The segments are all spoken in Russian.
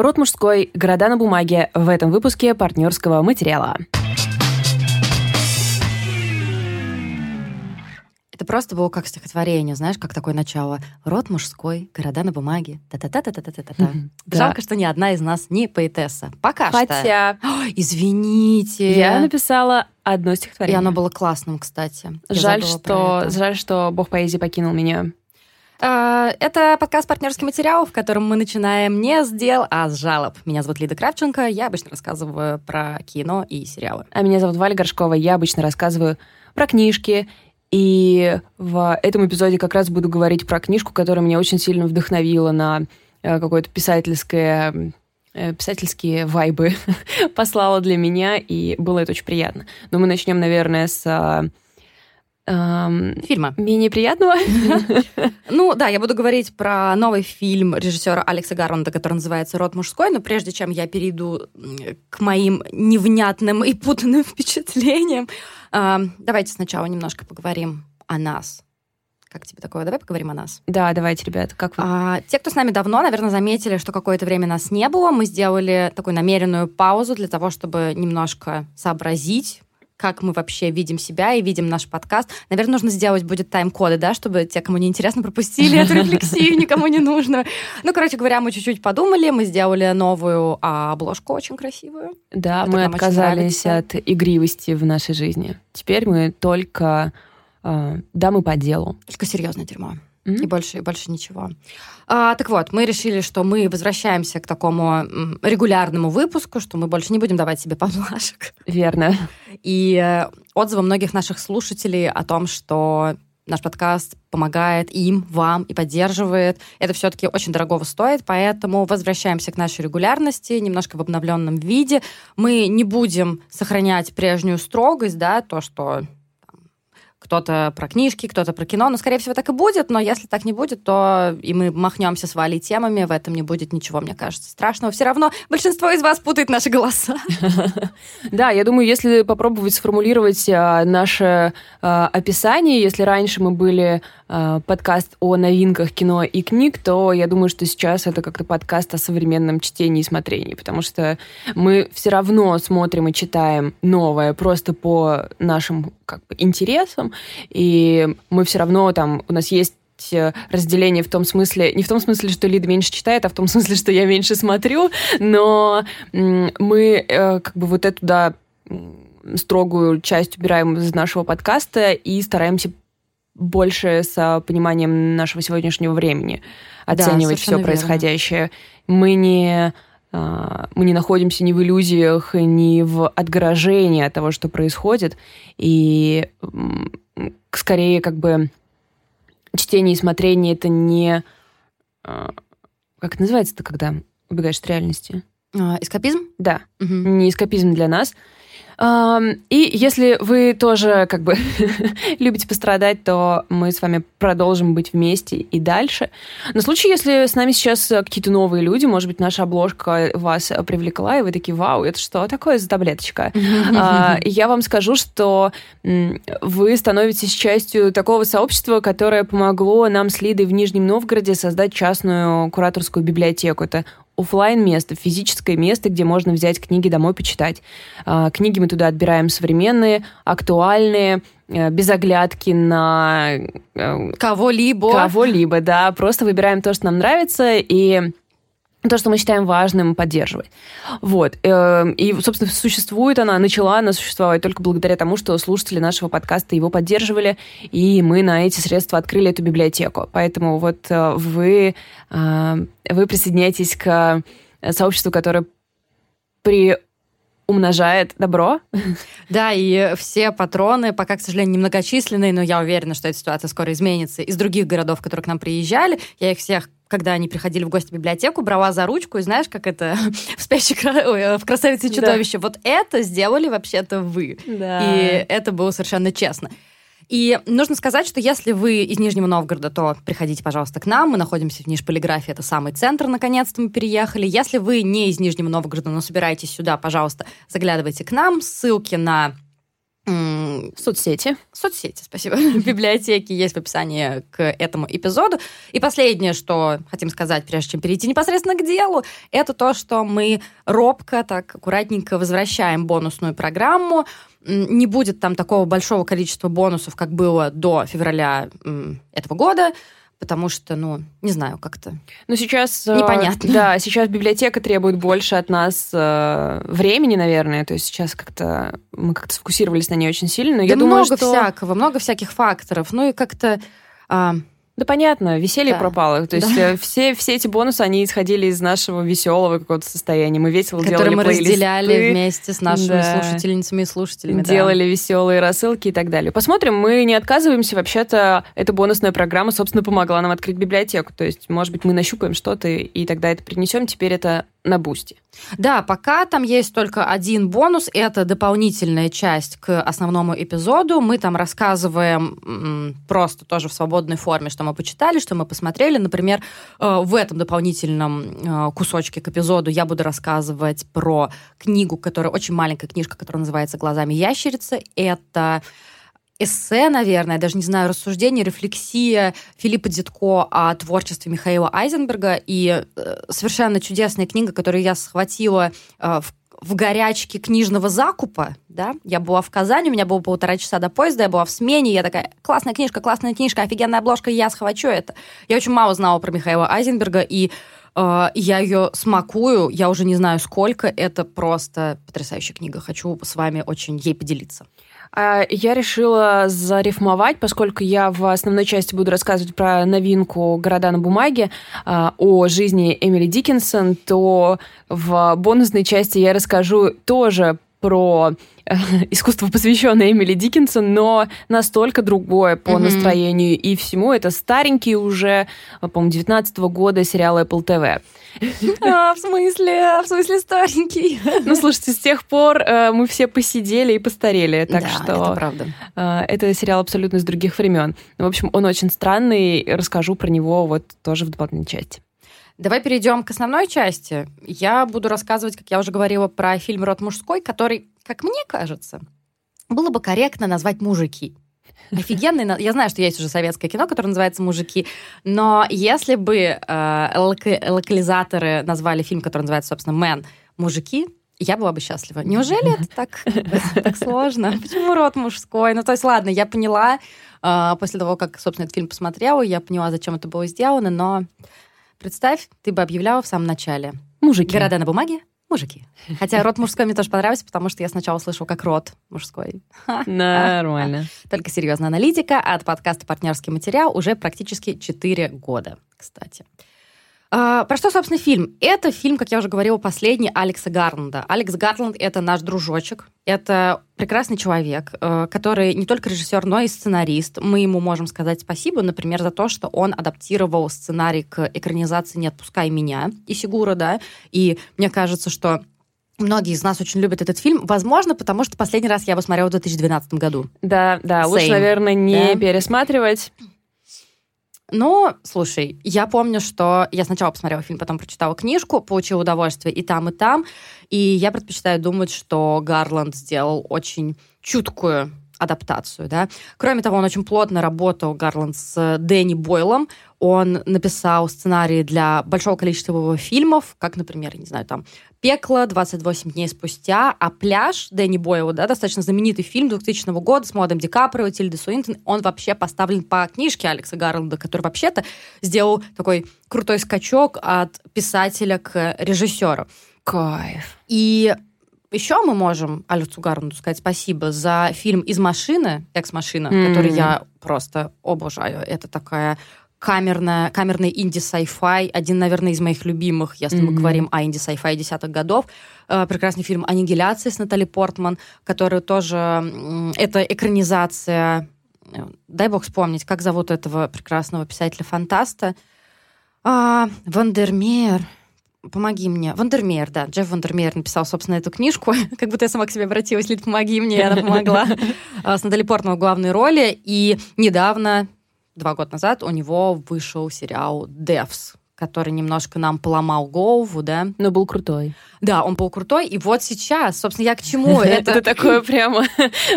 «Род мужской», «Города на бумаге» в этом выпуске партнерского материала. Это просто было как стихотворение, знаешь, как такое начало. «Род мужской, города на бумаге». Та-та-та-та-та-та-та-та. Жалко, что ни одна из нас не поэтесса. Пока что. Хотя... Извините. Я написала одно стихотворение. И оно было классным, кстати. Жаль, что бог поэзии покинул меня. Это подкаст «Партнерский материал», в котором мы начинаем не с дел, а с жалоб. Меня зовут Лида Кравченко, я обычно рассказываю про кино и сериалы. А меня зовут Валя Горшкова, я обычно рассказываю про книжки. И в этом эпизоде как раз буду говорить про книжку, которая меня очень сильно вдохновила на какое-то писательские вайбы послала для меня, и было это очень приятно. Но мы начнем, наверное, с... фильма. Менее приятного. Ну да, я буду говорить про новый фильм режиссера Алекса Гарленда, который называется «Род мужской», но прежде чем я перейду к моим невнятным и путанным впечатлениям, давайте сначала немножко поговорим о нас. Как тебе такое? Давай поговорим о нас. Да, давайте, ребята, как вы? Те, кто с нами давно, наверное, заметили, что какое-то время нас не было. Мы сделали такую намеренную паузу для того, чтобы немножко сообразить, как мы вообще видим себя и видим наш подкаст. Наверное, нужно сделать будет тайм-коды, да, чтобы те, кому неинтересно, пропустили эту рефлексию, никому не нужно. Ну, короче говоря, мы чуть-чуть подумали, мы сделали новую обложку очень красивую. Да, мы отказались от игривости в нашей жизни. Теперь мы только дамы по делу. Только серьезное дерьмо. И больше ничего. Так вот, мы решили, что мы возвращаемся к такому регулярному выпуску, что мы больше не будем давать себе поблажек. Верно. И отзывы многих наших слушателей о том, что наш подкаст помогает им, вам и поддерживает, это все-таки очень дорогого стоит, поэтому возвращаемся к нашей регулярности, немножко в обновленном виде. Мы не будем сохранять прежнюю строгость, да, то, что... Кто-то про книжки, кто-то про кино. Ну, скорее всего, так и будет, но если так не будет, то и мы махнемся с Валей темами, в этом не будет ничего, мне кажется, страшного. Все равно большинство из вас путает наши голоса. Да, я думаю, если попробовать сформулировать наше описание, если раньше мы были подкаст о новинках кино и книг, то я думаю, что сейчас это как-то подкаст о современном чтении и смотрении, потому что мы все равно смотрим и читаем новое просто по нашим как бы интересам, и мы все равно там, у нас есть разделение в том смысле, не в том смысле, что Лида меньше читает, а в том смысле, что я меньше смотрю, но мы как бы вот эту, да, строгую часть убираем из нашего подкаста и стараемся больше с пониманием нашего сегодняшнего времени оценивать все происходящее. Мы не находимся ни в иллюзиях, ни в отгорожении от того, что происходит. И скорее как бы чтение и смотрение — это не... Как это называется-то, когда убегаешь от реальности? Эскапизм? Да, не эскапизм для нас. И если вы тоже как бы любите пострадать, то мы с вами продолжим быть вместе и дальше. На случай, если с нами сейчас какие-то новые люди, может быть, наша обложка вас привлекла, и вы такие: вау, это что такое за таблеточка? Я вам скажу, что вы становитесь частью такого сообщества, которое помогло нам с Лидой в Нижнем Новгороде создать частную кураторскую библиотеку. Это офлайн-место, физическое место, где можно взять книги домой почитать. Книги мы туда отбираем современные, актуальные, без оглядки на... Кого-либо, да. Просто выбираем то, что нам нравится, и то, что мы считаем важным, поддерживать. Вот. И, собственно, начала она существовать только благодаря тому, что слушатели нашего подкаста его поддерживали, и мы на эти средства открыли эту библиотеку. Поэтому вот вы присоединяетесь к сообществу, которое приумножает добро. Да, и все патроны, пока, к сожалению, немногочисленные, но я уверена, что эта ситуация скоро изменится. Из других городов, которые к нам приезжали, я их всех, когда они приходили в гости в библиотеку, брала за ручку, и знаешь, как это в «Красавице и чудовище». Да. Вот это сделали вообще-то вы. Да. И это было совершенно честно. И нужно сказать, что если вы из Нижнего Новгорода, то приходите, пожалуйста, к нам. Мы находимся в Нижполиграфе, это самый центр, наконец-то мы переехали. Если вы не из Нижнего Новгорода, но собираетесь сюда, пожалуйста, заглядывайте к нам. Ссылки на Соцсети. Соцсети, спасибо. Библиотеки есть в описании к этому эпизоду. И последнее, что хотим сказать, прежде чем перейти непосредственно к делу, это то, что мы робко, так аккуратненько возвращаем бонусную программу. Не будет там такого большого количества бонусов, как было до февраля этого года, потому что, не знаю, как-то сейчас непонятно. Да, сейчас библиотека требует больше от нас времени, наверное. То есть сейчас как-то мы как-то сфокусировались на ней очень сильно. Но да, я думаю, что много всяких факторов. Ну и как-то... Да, понятно, веселье пропало. То есть все эти бонусы, они исходили из нашего веселого какого-то состояния. Мы весело делали плейлисты. Которые мы разделяли вместе с нашими слушательницами и слушателями. Делали веселые рассылки и так далее. Посмотрим, мы не отказываемся. Вообще-то эта бонусная программа, собственно, помогла нам открыть библиотеку. То есть, может быть, мы нащупаем что-то, и тогда это принесем. Теперь это на Бусти. Да, пока там есть только один бонус. Это дополнительная часть к основному эпизоду. Мы там рассказываем просто тоже в свободной форме, что мы почитали, что мы посмотрели. Например, в этом дополнительном кусочке к эпизоду я буду рассказывать про книгу, которая очень маленькая книжка, которая называется «Глазами ящерицы». Это эссе, наверное, даже не знаю, рассуждение, рефлексия Филиппа Дзитко о творчестве Михаила Айзенберга. И совершенно чудесная книга, которую я схватила в горячке книжного закупа. Да? Я была в Казани, у меня было 1,5 часа до поезда, я была в смене, я такая: классная книжка, офигенная обложка, я схвачу это. Я очень мало знала про Михаила Айзенберга, и я ее смакую, я уже не знаю сколько. Это просто потрясающая книга, хочу с вами очень ей поделиться. Я решила зарифмовать, поскольку я в основной части буду рассказывать про новинку «Города на бумаге», о жизни Эмили Дикинсон, то в бонусной части я расскажу тоже про искусство, посвященное Эмили Дикинсон, но настолько другое по настроению и всему. Это старенький уже, по-моему, 19-го года сериал Apple TV. В смысле старенький? Ну, слушайте, с тех пор мы все посидели и постарели, так что... Да, это правда. Это сериал абсолютно из других времен. В общем, он очень странный, расскажу про него вот тоже в дополнительной части. Давай перейдем к основной части. Я буду рассказывать, как я уже говорила, про фильм «Род мужской», который, как мне кажется, было бы корректно назвать «Мужики». Офигенный. Я знаю, что есть уже советское кино, которое называется «Мужики», но если бы локализаторы назвали фильм, который называется, собственно, «Мэн», «Мужики», я была бы счастлива. Неужели это так сложно? Почему «Род мужской»? Ну, то есть, ладно, я поняла, после того, как, собственно, этот фильм посмотрела, я поняла, зачем это было сделано, но... Представь, ты бы объявляла в самом начале: «Мужики. Города на бумаге. Мужики». Хотя «Род мужской» мне тоже понравился, потому что я сначала слышала как «Род мужской». Нормально. Только серьезная аналитика от подкаста «Партнерский материал» уже практически 4 года, кстати. Про что, собственно, фильм? Это фильм, как я уже говорила, последний Алекса Гарленда. Алекс Гарленд – это наш дружочек, это прекрасный человек, который не только режиссер, но и сценарист. Мы ему можем сказать спасибо, например, за то, что он адаптировал сценарий к экранизации «Не отпускай меня» и «Сигура», да, и мне кажется, что многие из нас очень любят этот фильм. Возможно, потому что последний раз я его смотрела в 2012 году. Да, лучше, наверное, не пересматривать. Ну, слушай, я помню, что я сначала посмотрела фильм, потом прочитала книжку, получила удовольствие и там, и там. И я предпочитаю думать, что Гарленд сделал очень чуткую адаптацию, да. Кроме того, он очень плотно работал, Гарленд, с Дэнни Бойлом. Он написал сценарии для большого количества его фильмов, как, например, я не знаю, там «Пекло», «28 дней спустя», а «Пляж» Дэнни Бойла, да, достаточно знаменитый фильм 2000 года с молодым Ди Каприо, Тильдой Суинтон, он вообще поставлен по книжке Алекса Гарленда, который вообще-то сделал такой крутой скачок от писателя к режиссеру. Кайф. И еще мы можем Алексу Гарленду сказать спасибо за фильм «Из машины», «Экс-машина», который я просто обожаю. Это такая... камерный инди-сайфай, один, наверное, из моих любимых, если мы говорим о инди-сайфай 10-х годов. Прекрасный фильм «Аннигиляция» с Натали Портман, который тоже... это экранизация... Дай бог вспомнить, как зовут этого прекрасного писателя-фантаста. Вандермеер. Помоги мне. Вандермеер, да. Джефф Вандермеер написал, собственно, эту книжку. Как будто я сама к себе обратилась. Лид, помоги мне, и она помогла. С Натали Портман в главной роли. И недавно... 2 года назад у него вышел сериал «Девс», который немножко нам поломал голову, да. Но был крутой. Да, он был крутой, и вот сейчас, собственно, я к чему это... такое прямо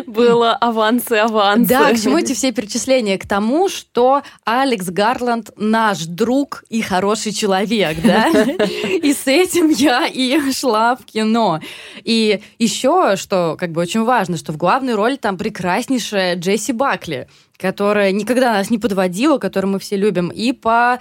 было авансы. Да, к чему эти все перечисления? К тому, что Алекс Гарленд наш друг и хороший человек, да? И с этим я и шла в кино. И еще, что как бы очень важно, что в главной роли там прекраснейшая Джесси Бакли, которая никогда нас не подводила, которую мы все любим, и по...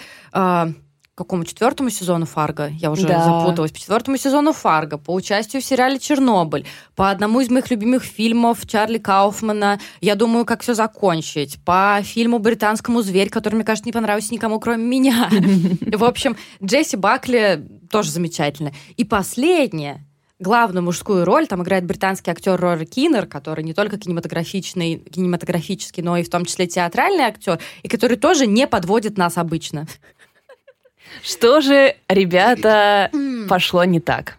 какому 4-му сезону «Фарго»? Я уже запуталась. По 4-му сезону «Фарго», по участию в сериале «Чернобыль», по одному из моих любимых фильмов Чарли Кауфмана «Я думаю, как все закончить», по фильму «Британскому зверь», который, мне кажется, не понравился никому, кроме меня. В общем, Джесси Бакли тоже замечательно. И последнее. Главную мужскую роль там играет британский актер Рори Киннер, который не только кинематографический, но и в том числе театральный актер, и который тоже не подводит нас обычно. Что же, ребята, пошло не так?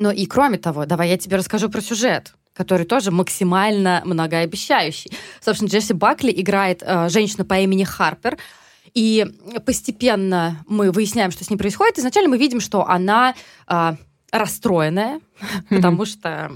Ну и кроме того, давай я тебе расскажу про сюжет, который тоже максимально многообещающий. Собственно, Джесси Бакли играет женщину по имени Харпер, и постепенно мы выясняем, что с ней происходит. Изначально мы видим, что она расстроенная, потому что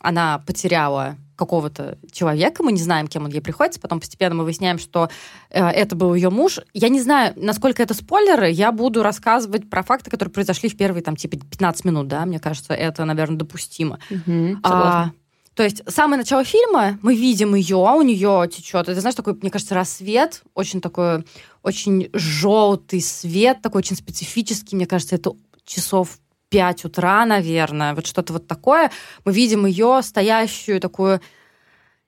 она потеряла какого-то человека, мы не знаем, кем он ей приходится, потом постепенно мы выясняем, что это был ее муж. Я не знаю, насколько это спойлеры, я буду рассказывать про факты, которые произошли в первые, там, типа, 15 минут, да, мне кажется, это, наверное, допустимо. Угу, согласна. То есть самое начало фильма, мы видим ее, а у нее течет, это, знаешь, такой, мне кажется, рассвет, очень такой, очень желтый свет, такой очень специфический, мне кажется, это часов 5 утра, наверное, вот что-то вот такое. Мы видим ее стоящую такую,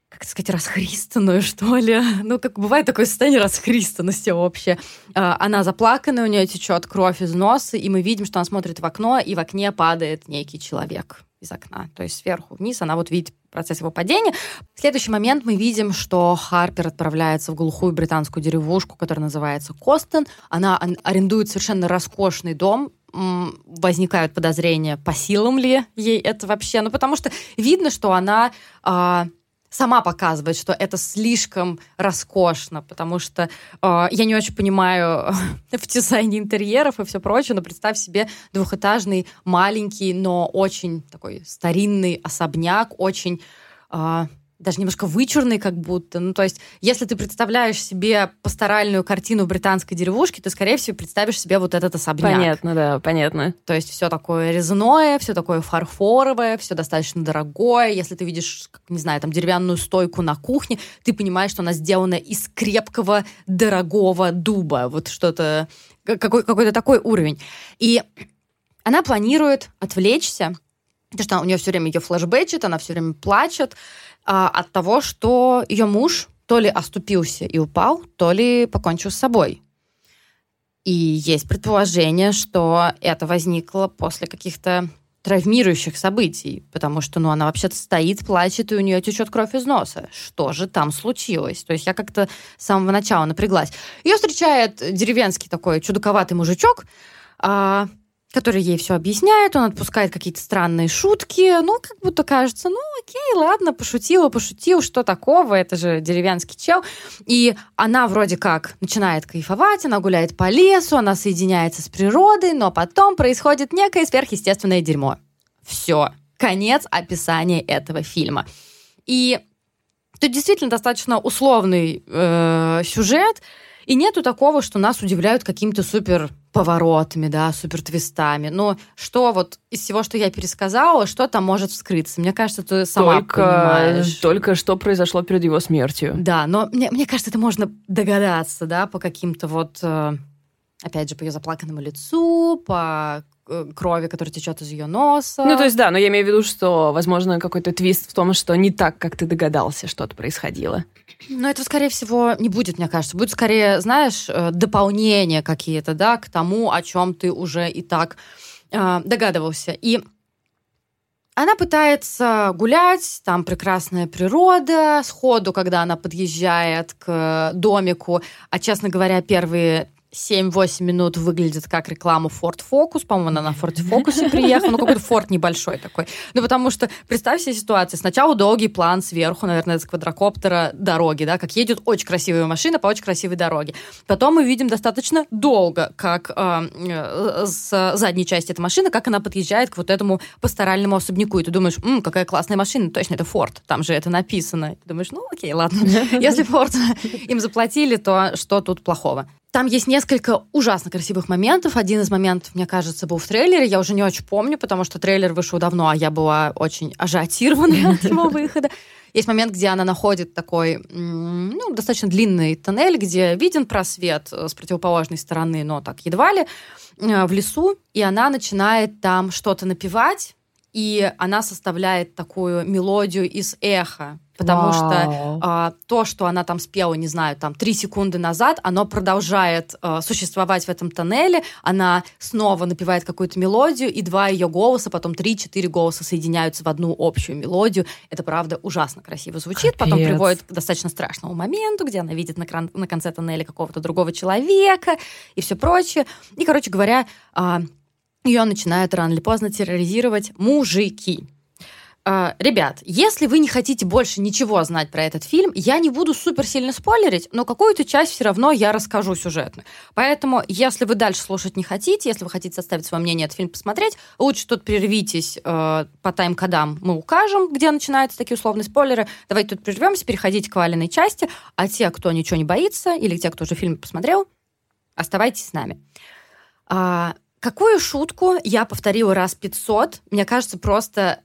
как сказать, расхристанную, что ли. Ну, как бывает такое состояние расхристанности вообще. Она заплаканная, у нее течет кровь из носа, и мы видим, что она смотрит в окно, и в окне падает некий человек из окна. То есть сверху вниз она вот видит процесс его падения. В следующий момент мы видим, что Харпер отправляется в глухую британскую деревушку, которая называется Костон. Она арендует совершенно роскошный дом, возникают подозрения, по силам ли ей это вообще. Ну, потому что видно, что она сама показывает, что это слишком роскошно, потому что я не очень понимаю в дизайне интерьеров и все прочее, но представь себе двухэтажный, маленький, но очень такой старинный особняк, очень... даже немножко вычурный как будто. Ну, то есть, если ты представляешь себе пасторальную картину британской деревушки, ты, скорее всего, представишь себе вот этот особняк. Понятно, да, понятно. То есть, все такое резное, все такое фарфоровое, все достаточно дорогое. Если ты видишь, не знаю, там, деревянную стойку на кухне, ты понимаешь, что она сделана из крепкого, дорогого дуба. Вот что-то... Какой-то такой уровень. И она планирует отвлечься, потому что у нее все время ее флешбэчит, она все время плачет от того, что ее муж то ли оступился и упал, то ли покончил с собой. И есть предположение, что это возникло после каких-то травмирующих событий, потому что, ну, она вообще-то стоит, плачет, и у нее течет кровь из носа. Что же там случилось? То есть я как-то с самого начала напряглась. Ее встречает деревенский такой чудаковатый мужичок, который ей все объясняет, он отпускает какие-то странные шутки, ну, как будто кажется, ну, окей, ладно, пошутил, что такого, это же деревенский чел. И она вроде как начинает кайфовать, она гуляет по лесу, она соединяется с природой, но потом происходит некое сверхъестественное дерьмо. Все, конец описания этого фильма. И тут действительно достаточно условный сюжет, и нету такого, что нас удивляют какими-то супер поворотами, да, супер твистами. Но что вот из всего, что я пересказала, что там может вскрыться? Мне кажется, ты сама понимаешь. Только что произошло перед его смертью. Да, но мне кажется, это можно догадаться, да, по каким-то вот, опять же, по ее заплаканному лицу, по крови, которая течет из ее носа. Ну, то есть, да, но я имею в виду, что, возможно, какой-то твист в том, что не так, как ты догадался, что-то происходило. Но этого, скорее всего, не будет, мне кажется. Будет, скорее, знаешь, дополнения какие-то, да, к тому, о чем ты уже и так догадывался. И она пытается гулять, там прекрасная природа. Сходу, когда она подъезжает к домику, а, честно говоря, первые 7-8 минут выглядит как реклама Ford Focus. По-моему, она на Ford Focus приехала. Ну, какой-то Ford небольшой такой. Ну, потому что, представь себе ситуацию. Сначала долгий план сверху, наверное, с квадрокоптера дороги, да, как едет очень красивая машина по очень красивой дороге. Потом мы видим достаточно долго, как с задней части этой машины, как она подъезжает к вот этому пасторальному особняку. И ты думаешь, какая классная машина. Точно, это Ford. Там же это написано. И ты думаешь, ну, окей, ладно. Если Ford им заплатили, то что тут плохого? Там есть несколько ужасно красивых моментов. Один из моментов, мне кажется, был в трейлере. Я уже не очень помню, потому что трейлер вышел давно, а я была очень ажиотирована от его выхода. Есть момент, где она находит такой, ну, достаточно длинный тоннель, где виден просвет с противоположной стороны, но так едва ли, в лесу. И она начинает там что-то напевать, и она составляет такую мелодию из эха. Потому что то, что она там спела, не знаю, там 3 секунды назад, оно продолжает существовать в этом тоннеле. Она снова напевает какую-то мелодию, и 2 ее голоса, потом 3-4 голоса соединяются в одну общую мелодию. Это, правда, ужасно красиво звучит. Капец. Потом приводит к достаточно страшному моменту, где она видит на конце тоннеля какого-то другого человека и все прочее. И, короче говоря, ее начинают рано или поздно терроризировать мужики. Ребят, если вы не хотите больше ничего знать про этот фильм, я не буду супер сильно спойлерить, но какую-то часть все равно я расскажу сюжетно. Поэтому, если вы дальше слушать не хотите, если вы хотите составить свое мнение, этот фильм посмотреть, лучше тут прервитесь, по тайм-кодам мы укажем, где начинаются такие условные спойлеры. Давайте тут прервемся, переходите к Валиной части, а те, кто ничего не боится, или те, кто уже фильм посмотрел, оставайтесь с нами. Какую шутку я повторила раз 500? Мне кажется, просто...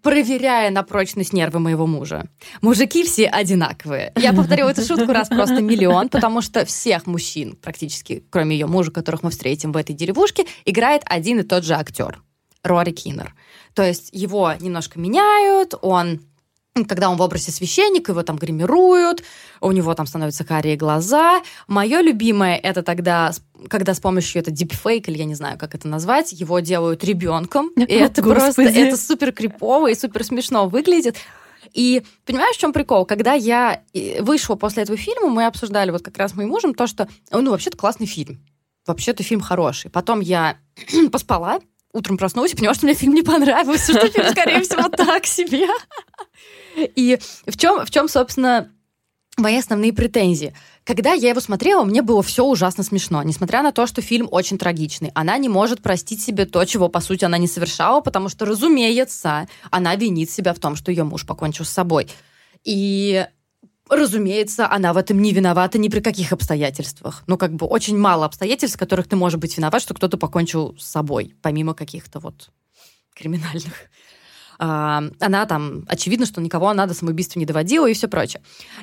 проверяя на прочность нервы моего мужа. Мужики все одинаковые. Я повторила эту шутку раз просто миллион, потому что всех мужчин, практически, кроме ее мужа, которых мы встретим в этой деревушке, играет один и тот же актер Рори Киннер. То есть его немножко меняют, когда он в образе священника, его там гримируют, у него там становятся карие глаза. Мое любимое — это тогда, когда с помощью это дипфейк, или я не знаю, как это назвать, его делают ребенком. И это просто это супер крипово и супер смешно выглядит. И понимаешь, в чем прикол? Когда я вышла после этого фильма, мы обсуждали вот как раз с моим мужем то, что, ну, вообще-то классный фильм. Вообще-то фильм хороший. Потом я поспала, утром проснулась и поняла, что мне фильм не понравился, что фильм, скорее всего, так себе. И в чем, собственно, мои основные претензии? Когда я его смотрела, мне было все ужасно смешно, несмотря на то, что фильм очень трагичный. Она не может простить себе то, чего, по сути, она не совершала, потому что, разумеется, она винит себя в том, что ее муж покончил с собой. И... разумеется, она в этом не виновата ни при каких обстоятельствах. Ну, как бы очень мало обстоятельств, в которых ты можешь быть виноват, что кто-то покончил с собой, помимо каких-то вот криминальных. Она там, очевидно, что никого она до самоубийства не доводила и все прочее.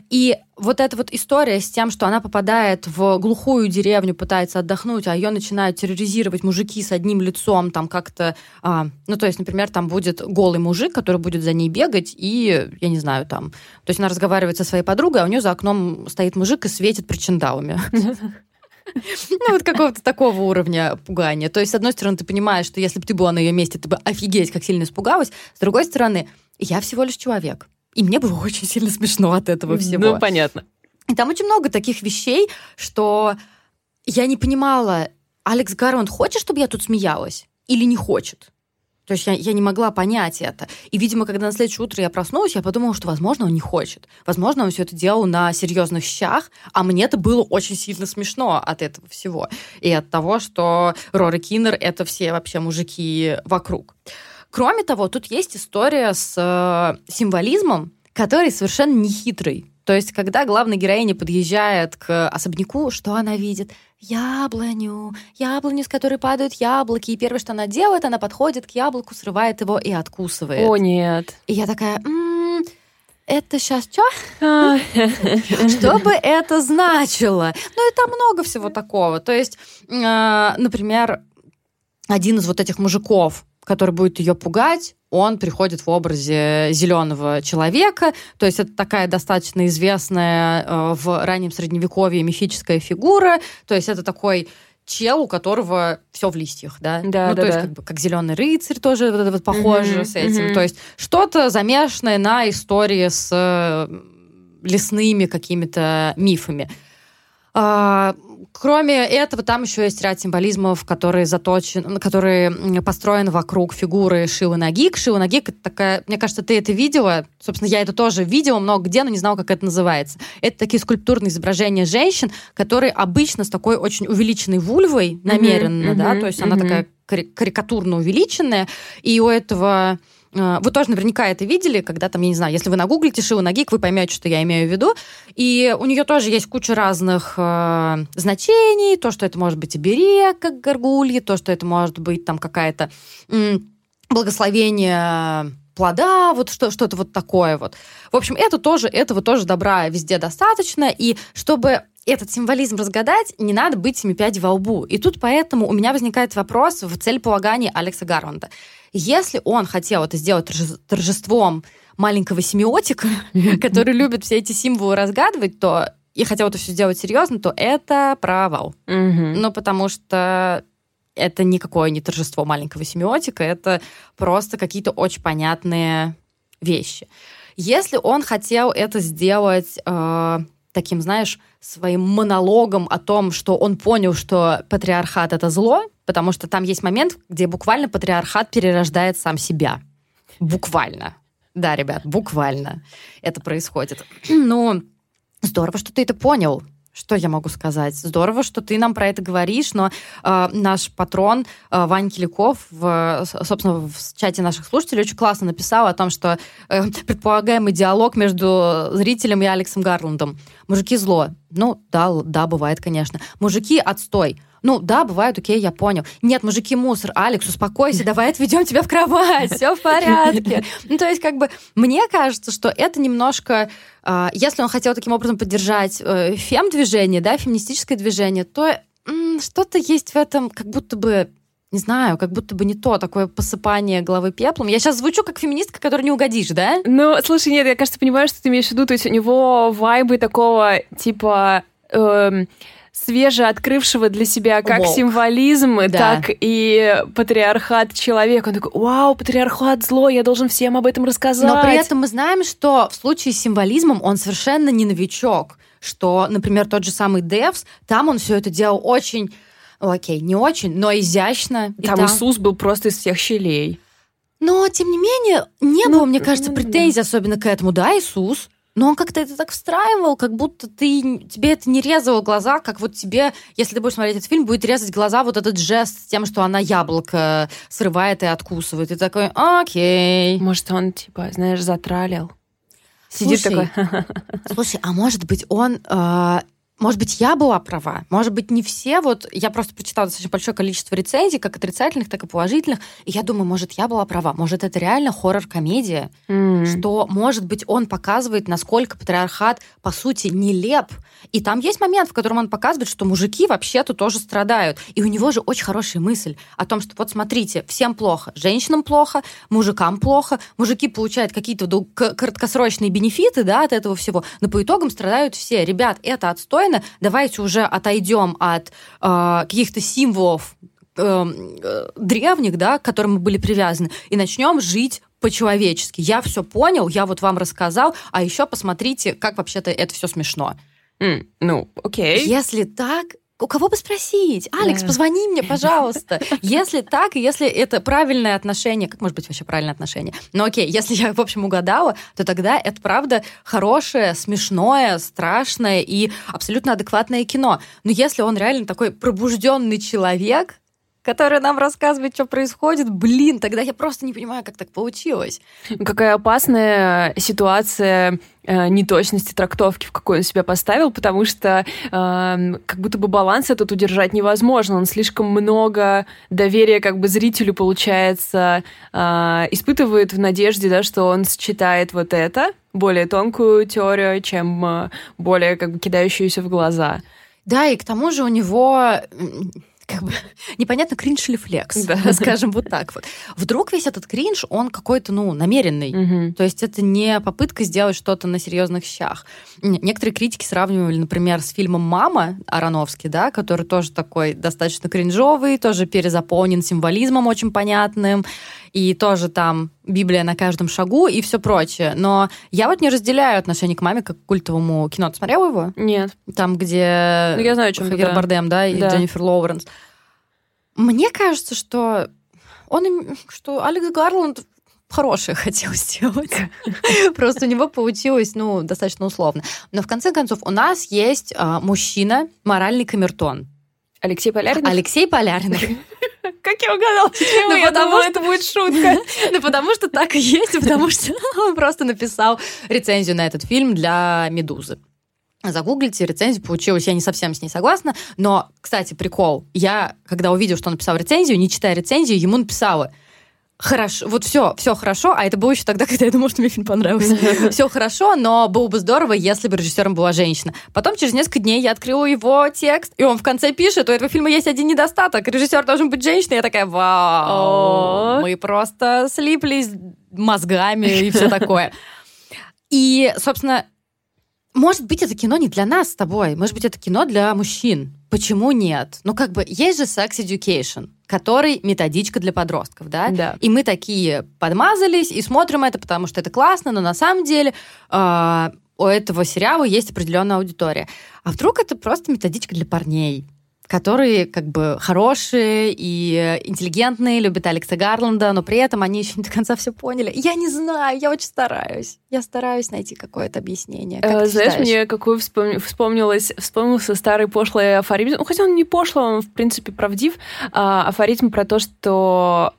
И вот эта вот история с тем, что она попадает в глухую деревню, пытается отдохнуть, а ее начинают терроризировать мужики с одним лицом, там как-то... Ну, то есть, например, там будет голый мужик, который будет за ней бегать, и, я не знаю, там... То есть она разговаривает со своей подругой, а у нее за окном стоит мужик и светит причиндалами. Ну, вот какого-то такого уровня пугания. То есть, с одной стороны, ты понимаешь, что если бы ты была на ее месте, ты бы офигеть, как сильно испугалась. С другой стороны, я всего лишь человек. И мне было очень сильно смешно от этого всего. Ну, понятно. И там очень много таких вещей, что я не понимала, Алекс Гарленд хочет, чтобы я тут смеялась? Или не хочет? То есть я не могла понять это. И, видимо, когда на следующее утро я проснулась, я подумала, что, возможно, он не хочет. Возможно, он все это делал на серьезных щах, а мне это было очень сильно смешно от этого всего. И от того, что Рори Киннер — это все вообще мужики вокруг. Кроме того, тут есть история с символизмом, который совершенно нехитрый. То есть, когда главная героиня подъезжает к особняку, что она видит? Яблоню, с которой падают яблоки. И первое, что она делает, она подходит к яблоку, срывает его и откусывает. О, нет. И я такая, это сейчас что? Что бы это значило? Ну, и там много всего такого. То есть, например, один из вот этих мужиков, который будет ее пугать, он приходит в образе зеленого человека. То есть это такая достаточно известная в раннем средневековье мифическая фигура. То есть это такой чел, у которого все в листьях, да? Да, ну, да, то есть да. Как зеленый рыцарь тоже вот похоже с этим. То есть что-то замешанное на истории с лесными какими-то мифами. Кроме этого, там еще есть ряд символизмов, который построен вокруг фигуры Шивы Нагик. Шива Нагик — это такая... Мне кажется, ты это видела. Собственно, я это тоже видела много где, но не знала, как это называется. Это такие скульптурные изображения женщин, которые обычно с такой очень увеличенной вульвой намеренно, да, то есть она такая карикатурно увеличенная, и у этого... Вы тоже наверняка это видели, когда там, я не знаю, если вы нагуглите Шива Нагик, вы поймете, что я имею в виду. И у нее тоже есть куча разных значений. То, что это может быть оберег, как горгульи, то, что это может быть там какая-то благословение плода, вот что-то вот такое вот. В общем, этого тоже добра везде достаточно. И чтобы этот символизм разгадать, не надо быть семи пядей во лбу. И тут поэтому у меня возникает вопрос в целеполагании Алекса Гарленда. Если он хотел это сделать торжеством маленького семиотика, который любит все эти символы разгадывать, то и хотел это все сделать серьезно, то это провал. Ну, потому что это никакое не торжество маленького семиотика, это просто какие-то очень понятные вещи. Если он хотел это сделать... таким, знаешь, своим монологом о том, что он понял, что патриархат — это зло, потому что там есть момент, где буквально патриархат перерождает сам себя. Буквально. Да, ребят, буквально это происходит. Ну, здорово, что ты это понял. Что я могу сказать? Здорово, что ты нам про это говоришь, но наш патрон Вань Киликов, собственно, в чате наших слушателей очень классно написал о том, что предполагаемый диалог между зрителем и Алексом Гарлендом. Мужики зло. Ну, да, бывает, конечно. Мужики отстой. Ну, да, бывает, окей, я понял. Нет, мужики мусор. Алекс, успокойся, давай отведем тебя в кровать, все в порядке. Ну, то есть, как бы, мне кажется, что это немножко... Если он хотел таким образом поддержать фем-движение, да, феминистическое движение, то что-то есть в этом как будто бы... Не знаю, как будто бы не то, такое посыпание головы пеплом. Я сейчас звучу как феминистка, которой не угодишь, да? Ну, слушай, нет, я, кажется, понимаю, что ты имеешь в виду. То есть у него вайбы такого, типа... свежеоткрывшего для себя как символизм, так и патриархат человека. Он такой: вау, патриархат зло, я должен всем об этом рассказать. Но при этом мы знаем, что в случае с символизмом он совершенно не новичок. Что, например, тот же самый Девс, там он все это делал очень, не очень, но изящно. Там Иисус был просто из всех щелей. Но, тем не менее, не было, мне кажется, претензий особенно к этому. Да, Иисус. Но он как-то это так встраивал, как будто тебе это не резало глаза, как вот тебе, если ты будешь смотреть этот фильм, будет резать глаза вот этот жест с тем, что она яблоко срывает и откусывает. И ты такой: окей. Может, он, затралил. Сидит такой. Слушай, а может быть, он... Может быть, я была права, может быть, не все. Вот я просто прочитала достаточно большое количество рецензий, как отрицательных, так и положительных, и я думаю, может, я была права, может, это реально хоррор-комедия, что, может быть, он показывает, насколько патриархат, по сути, нелеп. И там есть момент, в котором он показывает, что мужики вообще-то тоже страдают. И у него же очень хорошая мысль о том, что вот смотрите, всем плохо, женщинам плохо, мужикам плохо, мужики получают какие-то краткосрочные бенефиты, да, от этого всего, но по итогам страдают все. Ребят, это отстой. Давайте уже отойдем от каких-то символов древних, да, к которым мы были привязаны, и начнем жить по-человечески. Я все понял, я вот вам рассказал, а еще посмотрите, как вообще-то это все смешно. Окей. Если так, у кого бы спросить? Алекс, позвони мне, пожалуйста. Если так, если это правильное отношение, как может быть вообще правильное отношение? Но окей, если я, в общем, угадала, то тогда это, правда, хорошее, смешное, страшное и абсолютно адекватное кино. Но если он реально такой пробужденный человек, который нам рассказывает, что происходит, тогда я просто не понимаю, как так получилось. Какая опасная ситуация неточности трактовки, в какую он себя поставил, потому что как будто бы баланс этот удержать невозможно. Он слишком много доверия как бы зрителю, получается, испытывает в надежде, да, что он считает вот это, более тонкую теорию, чем более как бы кидающуюся в глаза. Да, и к тому же у него... Как бы непонятно, кринж или флекс, скажем вот так вот. Вдруг весь этот кринж, он какой-то, намеренный. То есть это не попытка сделать что-то на серьезных щах. Некоторые критики сравнивали, например, с фильмом «Мама» Аронофски, да, который тоже такой достаточно кринжовый, тоже перезаполнен символизмом очень понятным, и тоже там Библия на каждом шагу и все прочее. Но я вот не разделяю отношение к маме как к культовому кино. Ты смотрела его? Нет. Там, где... Ну, я знаю, о чем Хагер Бардем, да, и Дженнифер Лоуренс. Мне кажется, что что Алекс Гарленд хорошее хотел сделать. Просто у него получилось, достаточно условно. Но в конце концов у нас есть мужчина, моральный камертон. Алексей Полярин? Алексей Полярин. Как я угадала? Я потому, что это будет шутка. Ну, потому что так и есть, потому что он просто написал рецензию на этот фильм для «Медузы». Загуглите, рецензию получилась, я не совсем с ней согласна, но, кстати, прикол, я, когда увидела, что он написал рецензию, не читая рецензию, ему написала: хорошо, вот все хорошо, а это было еще тогда, когда я думала, что мне фильм понравился. Все хорошо, но было бы здорово, если бы режиссером была женщина. Потом, через несколько дней, я открыла его текст, и он в конце пишет: у этого фильма есть один недостаток, режиссер должен быть женщиной. Я такая: вау, мы просто слиплись мозгами и все такое. И, собственно, может быть, это кино не для нас с тобой, может быть, это кино для мужчин. Почему нет? Есть же Sex Education, который методичка для подростков, да? Да. И мы такие подмазались и смотрим это, потому что это классно, но на самом деле у этого сериала есть определенная аудитория. А вдруг это просто методичка для парней, которые хорошие и интеллигентные, любят Алекса Гарленда, но при этом они еще не до конца все поняли. Я не знаю, я очень стараюсь. Я стараюсь найти какое-то объяснение. Как ты знаешь, считаешь? Мне какую вспомнился старый пошлый афоризм. Хотя он не пошлый, он, в принципе, правдив. Афоризм про то, что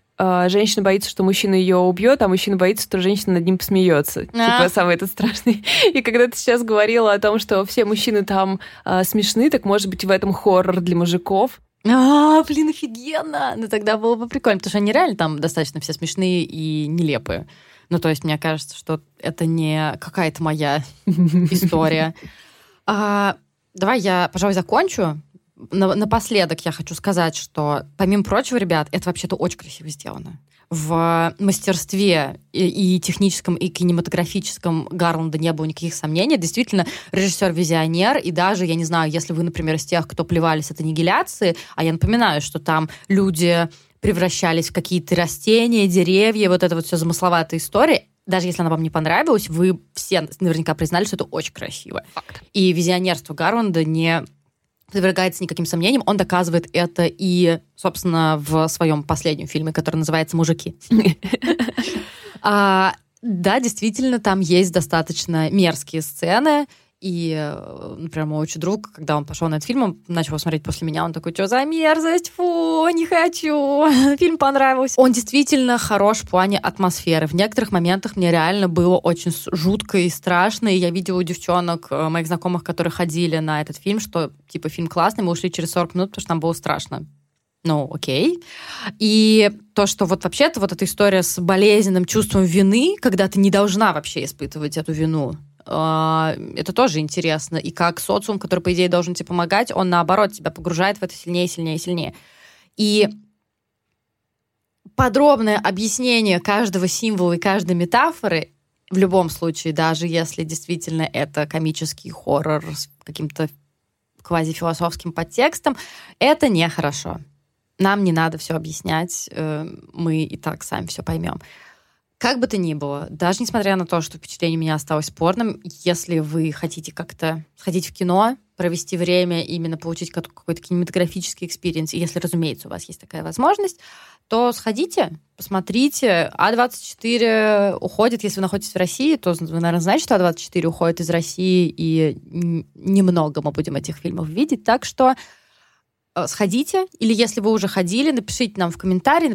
женщина боится, что мужчина ее убьет, а мужчина боится, что женщина над ним посмеется. Типа самый этот страшный. И когда ты сейчас говорила о том, что все мужчины там смешны, так может быть в этом хоррор для мужиков. Офигенно! Ну тогда было бы прикольно, потому что они реально там достаточно все смешные и нелепые. Ну то есть мне кажется, что это не какая-то моя история. Давай я, пожалуй, закончу. Напоследок я хочу сказать, что, помимо прочего, ребят, это вообще-то очень красиво сделано. В мастерстве и техническом, и кинематографическом Гарланда не было никаких сомнений. Действительно, режиссер-визионер, и даже, я не знаю, если вы, например, из тех, кто плевались от аннигиляции, а я напоминаю, что там люди превращались в какие-то растения, деревья, вот это вот все замысловатая история, даже если она вам не понравилась, вы все наверняка признали, что это очень красиво. Факт. И визионерство Гарланда не подвергается никаким сомнениям, он доказывает это и, собственно, в своем последнем фильме, который называется «Мужики». Да, действительно, там есть достаточно мерзкие сцены, и, например, мой отчий друг, когда он пошел на этот фильм, он начал его смотреть после меня, он такой: что за мерзость, фу, не хочу, фильм понравился. Он действительно хорош в плане атмосферы. В некоторых моментах мне реально было очень жутко и страшно, и я видела у девчонок, моих знакомых, которые ходили на этот фильм, что, типа, фильм классный, мы ушли через 40 минут, потому что нам было страшно. Ну, окей. И то, что вот вообще-то вот эта история с болезненным чувством вины, когда ты не должна вообще испытывать эту вину, это тоже интересно. И как социум, который, по идее, должен тебе помогать, он, наоборот, тебя погружает в это сильнее, сильнее, сильнее. И подробное объяснение каждого символа и каждой метафоры, в любом случае, даже если действительно это комический хоррор с каким-то квазифилософским подтекстом, это нехорошо. Нам не надо все объяснять, мы и так сами все поймем. Как бы то ни было, даже несмотря на то, что впечатление у меня осталось спорным, если вы хотите как-то сходить в кино, провести время, именно получить какой-то кинематографический экспириенс, и если, разумеется, у вас есть такая возможность, то сходите, посмотрите. А24 уходит, если вы находитесь в России, то вы, наверное, знаете, что А24 уходит из России, и немного мы будем этих фильмов видеть, так что сходите, или если вы уже ходили, напишите нам в комментарии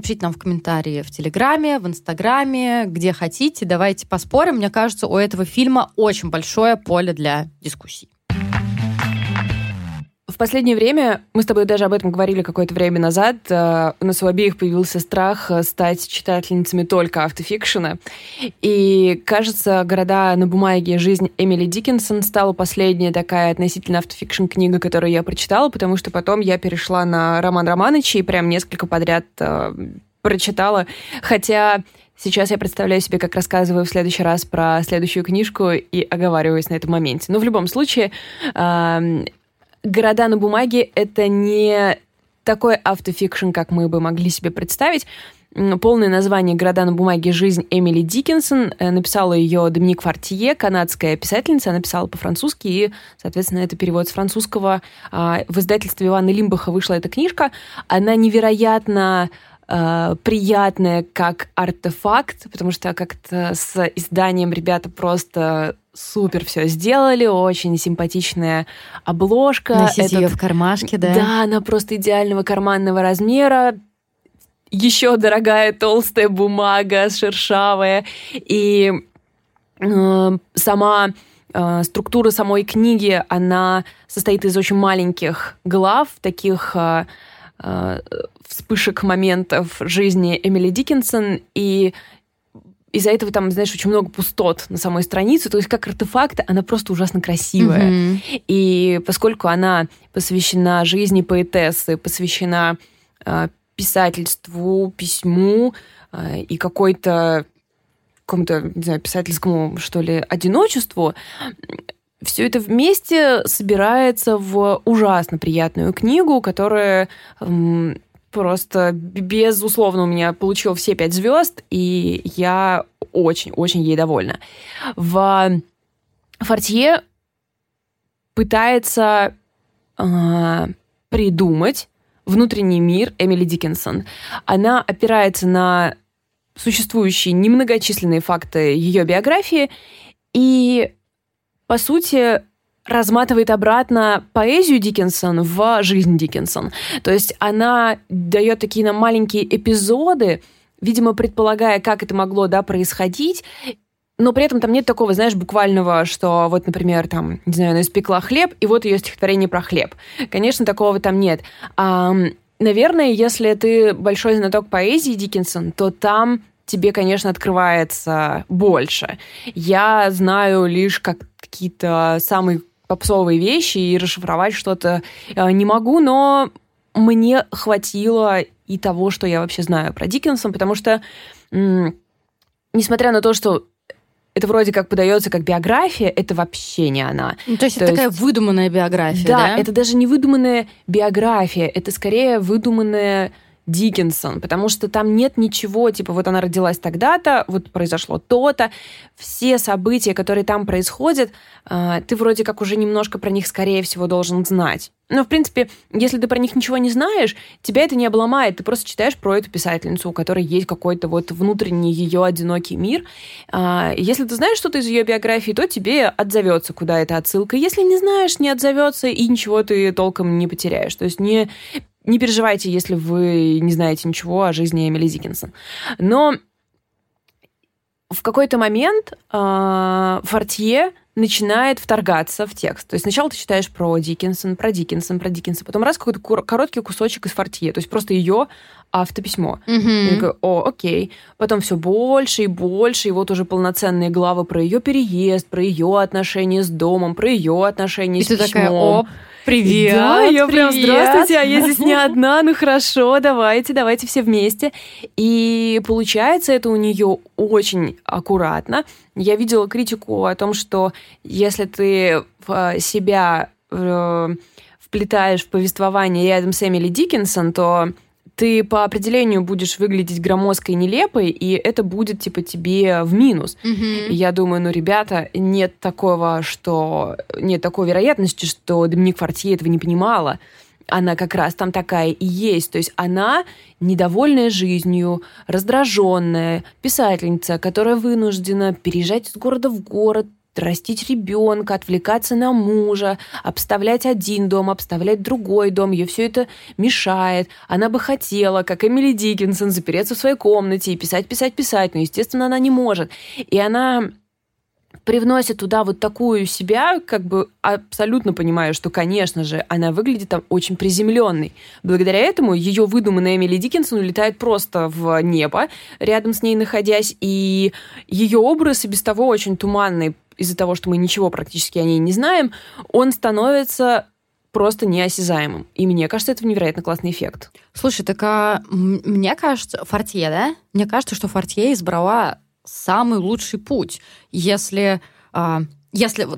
в Телеграме, в Инстаграме, где хотите, давайте поспорим. Мне кажется, у этого фильма очень большое поле для дискуссий. В последнее время, мы с тобой даже об этом говорили какое-то время назад, у нас у обеих появился страх стать читательницами только автофикшена. И, кажется, «Города на бумаге. Жизнь Эмили Дикинсон» стала последняя такая относительно автофикшн-книга, которую я прочитала, потому что потом я перешла на Роман Романовича и прям несколько подряд прочитала. Хотя сейчас я представляю себе, как рассказываю в следующий раз про следующую книжку и оговариваюсь на этом моменте. Но в любом случае... «Города на бумаге» — это не такой автофикшн, как мы бы могли себе представить. Полное название «Города на бумаге. Жизнь Эмили Дикинсон». Написала ее Доминик Фортье, канадская писательница. Она писала по-французски, и, соответственно, это перевод с французского. В издательстве Ивана Лимбаха вышла эта книжка. Она невероятно приятная как артефакт, потому что как-то с изданием ребята просто... Супер все сделали, очень симпатичная обложка. Носить ее в кармашке, да? Да, она просто идеального карманного размера. Еще дорогая толстая бумага, шершавая. И сама структура самой книги, она состоит из очень маленьких глав, таких... вспышек моментов жизни Эмили Дикинсон, и из-за этого там, знаешь, очень много пустот на самой странице, то есть как артефакт она просто ужасно красивая. Mm-hmm. И поскольку она посвящена жизни поэтессы, посвящена писательству, письму и какому-то, не знаю, писательскому, что ли, одиночеству, все это вместе собирается в ужасно приятную книгу, которая просто безусловно у меня получила все 5 звезд, и я очень-очень ей довольна. В Фортье пытается придумать внутренний мир Эмили Дикинсон. Она опирается на существующие немногочисленные факты ее биографии и... по сути, разматывает обратно поэзию Дикинсон в жизнь Дикинсон. То есть она дает такие нам маленькие эпизоды, видимо, предполагая, как это могло, да, происходить, но при этом там нет такого, знаешь, буквального, что вот, например, там, не знаю, она испекла хлеб, и вот ее стихотворение про хлеб. Конечно, такого там нет. Наверное, если ты большой знаток поэзии Дикинсон, то там... тебе, конечно, открывается больше. Я знаю лишь какие-то самые попсовые вещи и расшифровать что-то не могу, но мне хватило и того, что я вообще знаю про Дикинсон, потому что, несмотря на то, что это вроде как подается как биография, это вообще не она. Ну, то есть это такая выдуманная биография, да? Да, это даже не выдуманная биография, это скорее выдуманная... Дикинсон, потому что там нет ничего, типа вот она родилась тогда-то, вот произошло то-то. Все события, которые там происходят, ты вроде как уже немножко про них, скорее всего, должен знать. Но, в принципе, если ты про них ничего не знаешь, тебя это не обломает. Ты просто читаешь про эту писательницу, у которой есть какой-то вот внутренний ее одинокий мир. Если ты знаешь что-то из ее биографии, то тебе отзовется, куда эта отсылка. Если не знаешь, не отзовется, и ничего ты толком не потеряешь. То есть не переживайте, если вы не знаете ничего о жизни Эмили Дикинсон. Но в какой-то момент Фортье начинает вторгаться в текст. То есть сначала ты читаешь про Дикинсон, потом раз какой-то короткий кусочек из Фортье, то есть просто ее автописьмо. Mm-hmm. Я говорю, окей. Потом все больше и больше, и вот уже полноценные главы про ее переезд, про ее отношения с домом, про ее отношения с письмом. И ты такая, оп, привет, да, я прям, здравствуйте, а я здесь не одна, ну хорошо, давайте все вместе. И получается это у нее очень аккуратно. Я видела критику о том, что если ты себя вплетаешь в повествование рядом с Эмили Дикинсон, то ты по определению будешь выглядеть громоздкой и нелепой, и это будет, типа, тебе в минус. Mm-hmm. Я думаю, ребята, нет такой вероятности, что Доминик Фортье этого не понимала. Она как раз там такая и есть. То есть она недовольная жизнью, раздраженная писательница, которая вынуждена переезжать из города в город, растить ребенка, отвлекаться на мужа, обставлять один дом, обставлять другой дом. Ей все это мешает. Она бы хотела, как Эмили Дикинсон, запереться в своей комнате и писать, но, естественно, она не может. И она привносит туда вот такую себя, как бы абсолютно понимая, что, конечно же, она выглядит там очень приземленной. Благодаря этому ее выдуманная Эмили Дикинсон улетает просто в небо, рядом с ней находясь, и ее образ и без того очень туманный, из-за того, что мы ничего практически о ней не знаем, он становится просто неосязаемым. И мне кажется, это невероятно классный эффект. Слушай, так мне кажется... Фортье, да? Мне кажется, что Фортье избрала самый лучший путь. Если то,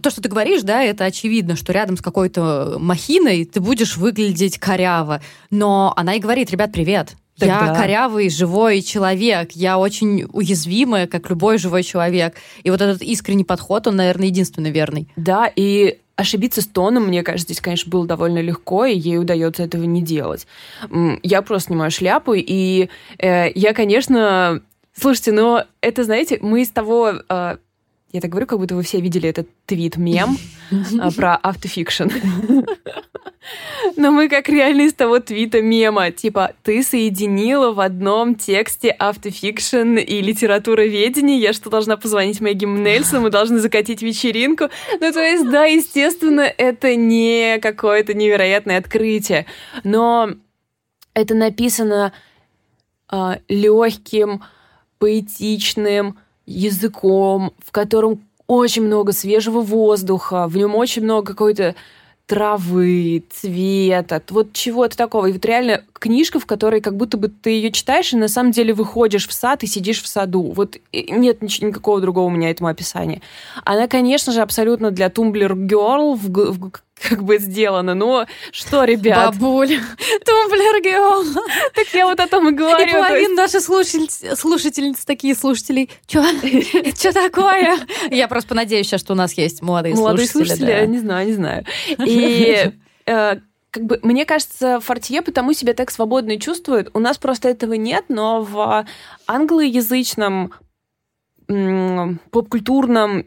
что ты говоришь, да, это очевидно, что рядом с какой-то махиной ты будешь выглядеть коряво. Но она и говорит: ребят, привет. Тогда... Я корявый, живой человек, я очень уязвимая, как любой живой человек. И вот этот искренний подход, он, наверное, единственно верный. Да, и ошибиться с тоном, мне кажется, здесь, конечно, было довольно легко, и ей удается этого не делать. Я просто снимаю шляпу, и я, конечно... Слушайте, но это, знаете, мы из того... Я так говорю, как будто вы все видели этот твит-мем про автофикшн. Но мы как реально из того твита-мема. Типа, ты соединила в одном тексте автофикшн и литературоведение. Я что, должна позвонить Мэгги Нельсон? Мы должны закатить вечеринку? Ну, то есть, да, естественно, это не какое-то невероятное открытие. Но это написано легким, поэтичным языком, в котором очень много свежего воздуха, в нем очень много какой-то травы, цвета, вот чего-то такого. И вот реально книжка, в которой как будто бы ты ее читаешь, и на самом деле выходишь в сад и сидишь в саду. Вот нет никакого другого у меня этому описания. Она, конечно же, абсолютно для Tumblr Girl как бы сделана. Но что, ребят? Бабуль. Tumblr Girl. Так я вот о том и говорю. И половина наших слушательниц такие, слушателей. Что такое? Я просто надеюсь сейчас, что у нас есть молодые слушатели. Молодые слушатели, я не знаю. И как бы, мне кажется, Фортье потому себя так свободно и чувствует. У нас просто этого нет, но в англоязычном поп-культурном,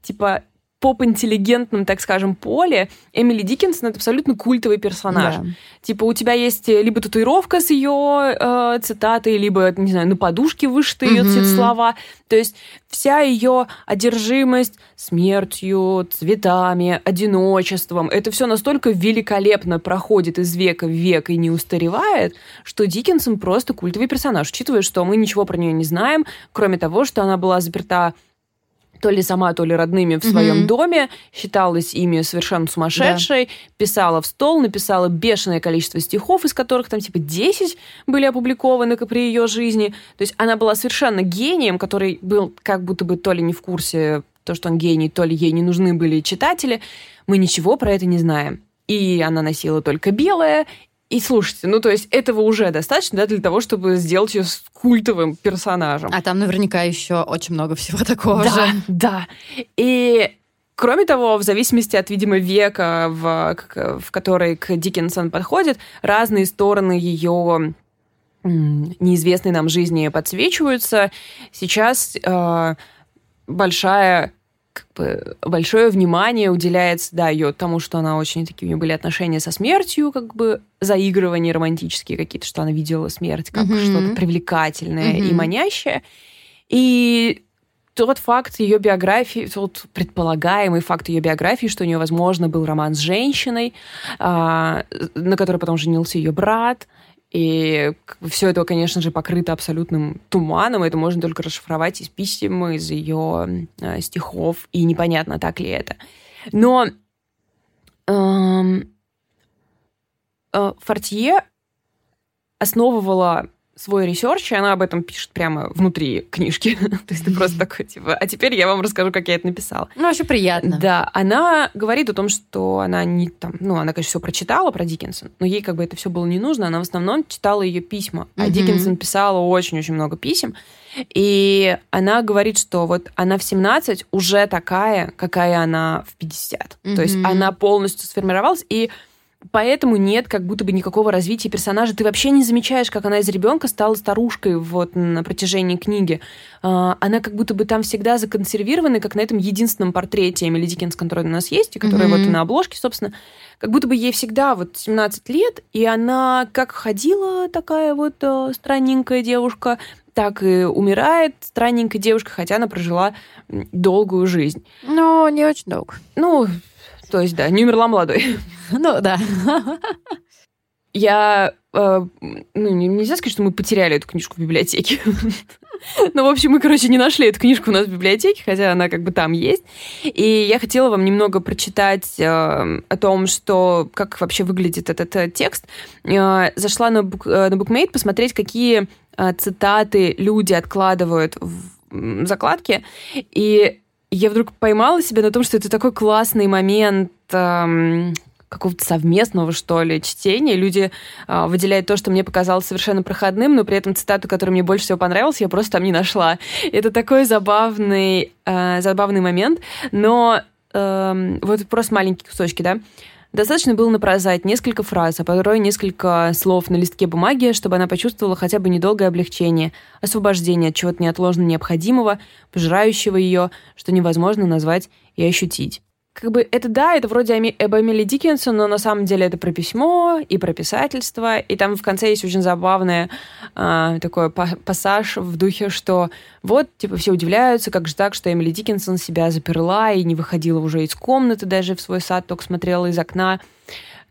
типа поп-интеллигентном, так скажем, поле Эмили Дикинсон — это абсолютно культовый персонаж. Да. Типа у тебя есть либо татуировка с ее цитатой, либо, не знаю, на подушке вышиты ее слова. То есть вся ее одержимость смертью, цветами, одиночеством, это все настолько великолепно проходит из века в век и не устаревает, что Дикинсон просто культовый персонаж, учитывая, что мы ничего про нее не знаем, кроме того, что она была заперта то ли сама, то ли родными в своем доме, считалась ими совершенно сумасшедшей, да. Писала в стол, написала бешеное количество стихов, из которых там типа 10 были опубликованы при ее жизни. То есть она была совершенно гением, который был как будто бы то ли не в курсе, то, что он гений, то ли ей не нужны были читатели. Мы ничего про это не знаем. И она носила только белое. И слушайте, ну то есть этого уже достаточно, да, для того, чтобы сделать ее культовым персонажем. А там наверняка еще очень много всего такого же. Да. И кроме того, в зависимости от, видимо, века, в который к Дикинсон подходит, разные стороны ее неизвестной нам жизни подсвечиваются. Сейчас большое внимание уделяется, да, ее тому, что она очень такие, у нее были отношения со смертью, как бы заигрывания романтические какие-то, что она видела смерть как что-то привлекательное и манящее. И тот факт ее биографии, тот предполагаемый факт ее биографии, что у нее, возможно, был роман с женщиной, на которой потом женился ее брат. И все это, конечно же, покрыто абсолютным туманом. Это можно только расшифровать из писем, из ее стихов. И непонятно, так ли это. Но Фортье основывала свой ресерч, и она об этом пишет прямо внутри книжки. То есть ты просто такой, типа, а теперь я вам расскажу, как я это написала. Ну, вообще приятно. Да, она говорит о том, что она не там... Ну, она, конечно, все прочитала про Дикинсон, но ей как бы это все было не нужно. Она в основном читала ее письма. А Дикинсон писала очень-очень много писем. И она говорит, что вот она в 17 уже такая, какая она в 50. То есть она полностью сформировалась, и... Поэтому нет как будто бы никакого развития персонажа. Ты вообще не замечаешь, как она из ребенка стала старушкой вот на протяжении книги. Она как будто бы там всегда законсервирована, как на этом единственном портрете Эмили Дикинсон, который у нас есть, и который вот на обложке, собственно. Как будто бы ей всегда вот 17 лет, и она как ходила такая вот странненькая девушка, так и умирает странненькая девушка, хотя она прожила долгую жизнь. Ну, не очень долго. Ну... То есть, да, не умерла молодой. Ну, да. Я... нельзя сказать, что мы потеряли эту книжку в библиотеке. Ну, в общем, мы, короче, не нашли эту книжку у нас в библиотеке, хотя она как бы там есть. И я хотела вам немного прочитать о том, что, как вообще выглядит этот текст. Зашла на Bookmate посмотреть, какие цитаты люди откладывают в закладке. И я вдруг поймала себя на том, что это такой классный момент какого-то совместного, что ли, чтения. Люди выделяют то, что мне показалось совершенно проходным, но при этом цитату, которая мне больше всего понравилась, я просто там не нашла. Это такой забавный момент. Но вот просто маленькие кусочки, да? Достаточно было напрозать несколько фраз, а порой несколько слов на листке бумаги, чтобы она почувствовала хотя бы недолгое облегчение, освобождение от чего-то неотложно необходимого, пожирающего ее, что невозможно назвать и ощутить. Как бы это да, это вроде об Эмили Дикинсон, но на самом деле это про письмо и про писательство. И там в конце есть очень забавный такой пассаж в духе, что вот, типа, все удивляются, как же так, что Эмили Дикинсон себя заперла и не выходила уже из комнаты, даже в свой сад, только смотрела из окна.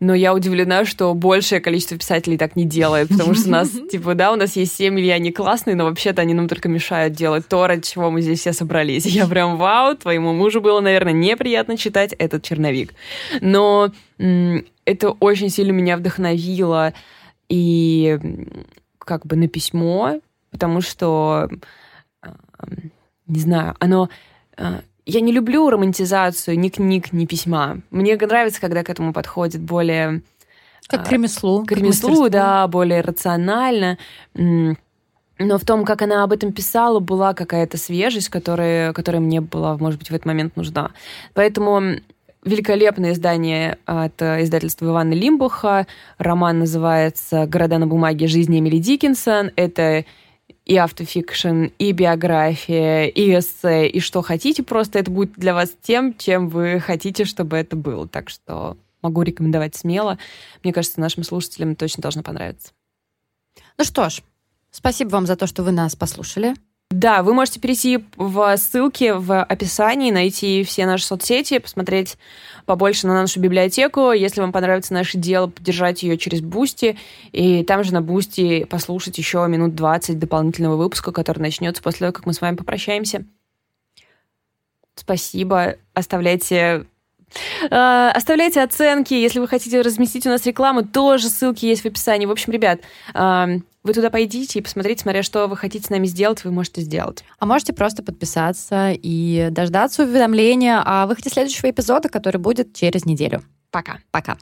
Но я удивлена, что большее количество писателей так не делает, потому что у нас, типа, да, у нас есть семьи, и они классные, но вообще-то они нам только мешают делать то, ради чего мы здесь все собрались. Я прям, вау, твоему мужу было, наверное, неприятно читать этот черновик. Но это очень сильно меня вдохновило и как бы на письмо, потому что, не знаю, оно... Я не люблю романтизацию ни книг, ни письма. Мне нравится, когда к этому подходит более... Как к ремеслу. К ремеслу, да, более рационально. Но в том, как она об этом писала, была какая-то свежесть, которая мне была, может быть, в этот момент нужна. Поэтому великолепное издание от издательства Ивана Лимбаха. Роман называется «Города на бумаге. Жизнь Эмили Дикинсон». Это... и автофикшн, и биография, и эссе, и что хотите. Просто это будет для вас тем, чем вы хотите, чтобы это было. Так что могу рекомендовать смело. Мне кажется, нашим слушателям точно должно понравиться. Ну что ж, спасибо вам за то, что вы нас послушали. Да, вы можете перейти в ссылки в описании, найти все наши соцсети, посмотреть побольше на нашу библиотеку. Если вам понравится наше дело, поддержать ее через Бусти. И там же на Бусти послушать еще минут 20 дополнительного выпуска, который начнется после того, как мы с вами попрощаемся. Спасибо. Оставляйте оценки. Если вы хотите разместить у нас рекламу, тоже ссылки есть в описании. В общем, ребят... Вы туда пойдите и посмотрите, смотря что вы хотите с нами сделать, вы можете сделать. А можете просто подписаться и дождаться уведомления о выходе следующего эпизода, который будет через неделю. Пока. Пока.